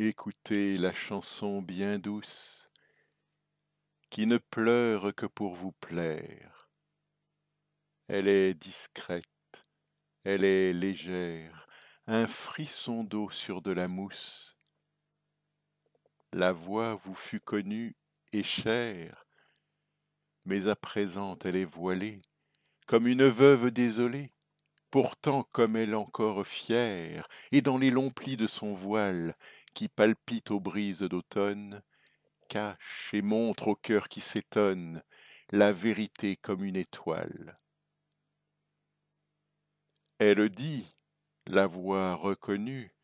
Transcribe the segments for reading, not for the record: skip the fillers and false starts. Écoutez la chanson bien douce qui ne pleure que pour vous plaire. Elle est discrète, elle est légère, un frisson d'eau sur de la mousse. La voix vous fut connue et chère, mais à présent elle est voilée, comme une veuve désolée. Pourtant comme elle encore fière, et dans les longs plis de son voile, qui palpite aux brises d'automne, cache et montre au cœur qui s'étonne la vérité comme une étoile. Elle dit, la voix reconnue,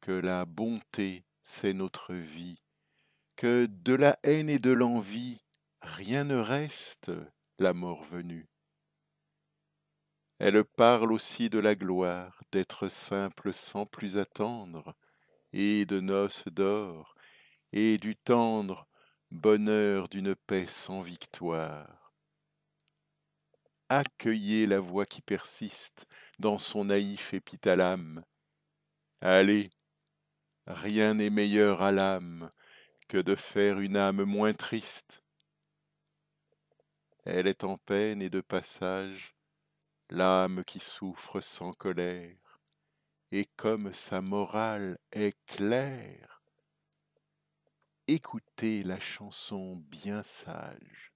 que la bonté c'est notre vie, que de la haine et de l'envie rien ne reste, la mort venue. Elle parle aussi de la gloire, d'être simple sans plus attendre, et de noces d'or, et du tendre bonheur d'une paix sans victoire. Accueillez la voix qui persiste dans son naïf épithalame. Allez, rien n'est meilleur à l'âme que de faire une âme moins triste. Elle est en peine et de passage, l'âme qui souffre sans colère, et comme sa morale est claire, écoutez la chanson bien sage.